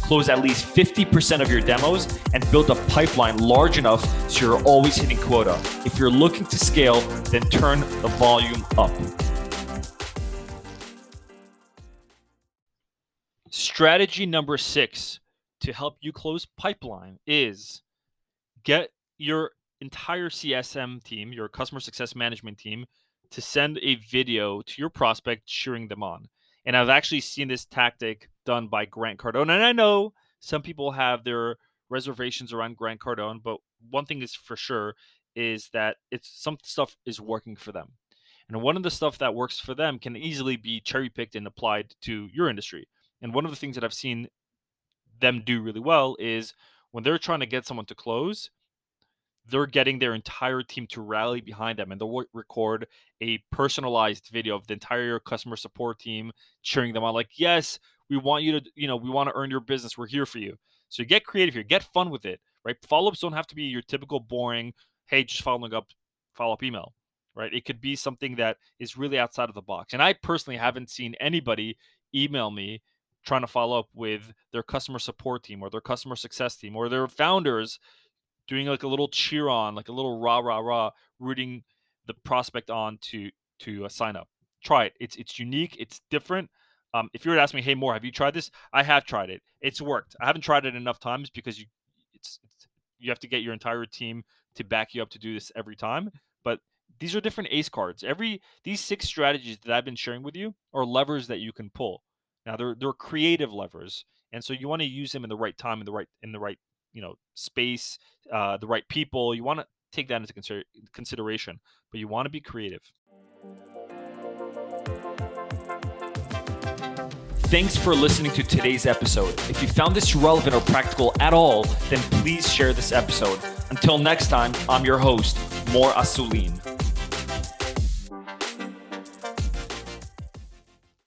close at least 50% of your demos, and build a pipeline large enough so you're always hitting quota. If you're looking to scale, then turn the volume up. Strategy number 6. To help you close pipeline is get your entire CSM team, your customer success management team, to send a video to your prospect cheering them on. And I've actually seen this tactic done by Grant Cardone. And I know some people have their reservations around Grant Cardone, but one thing is for sure is that it's some stuff is working for them. And one of the stuff that works for them can easily be cherry-picked and applied to your industry. And one of the things that I've seen them do really well is when they're trying to get someone to close, they're getting their entire team to rally behind them, and they'll record a personalized video of the entire customer support team cheering them on, like, yes, we want you to, we want to earn your business. We're here for you. So get creative here, get fun with it, right? Follow-ups don't have to be your typical boring, hey, just follow-up email, right? It could be something that is really outside of the box. And I personally haven't seen anybody email me trying to follow up with their customer support team or their customer success team or their founders doing like a little cheer on, like a little rah, rooting the prospect on to sign up. Try it. It's unique. It's different. If you were to ask me, hey, Moore, have you tried this? I have tried it. It's worked. I haven't tried it enough times because you have to get your entire team to back you up to do this every time. But these are different ace cards. These 6 strategies that I've been sharing with you are levers that you can pull. Now they're creative levers, and so you want to use them in the right time, in the right space, the right people. You want to take that into consideration, but you want to be creative. Thanks for listening to today's episode. If you found this relevant or practical at all, then please share this episode. Until next time, I'm your host, Moore Asuleen.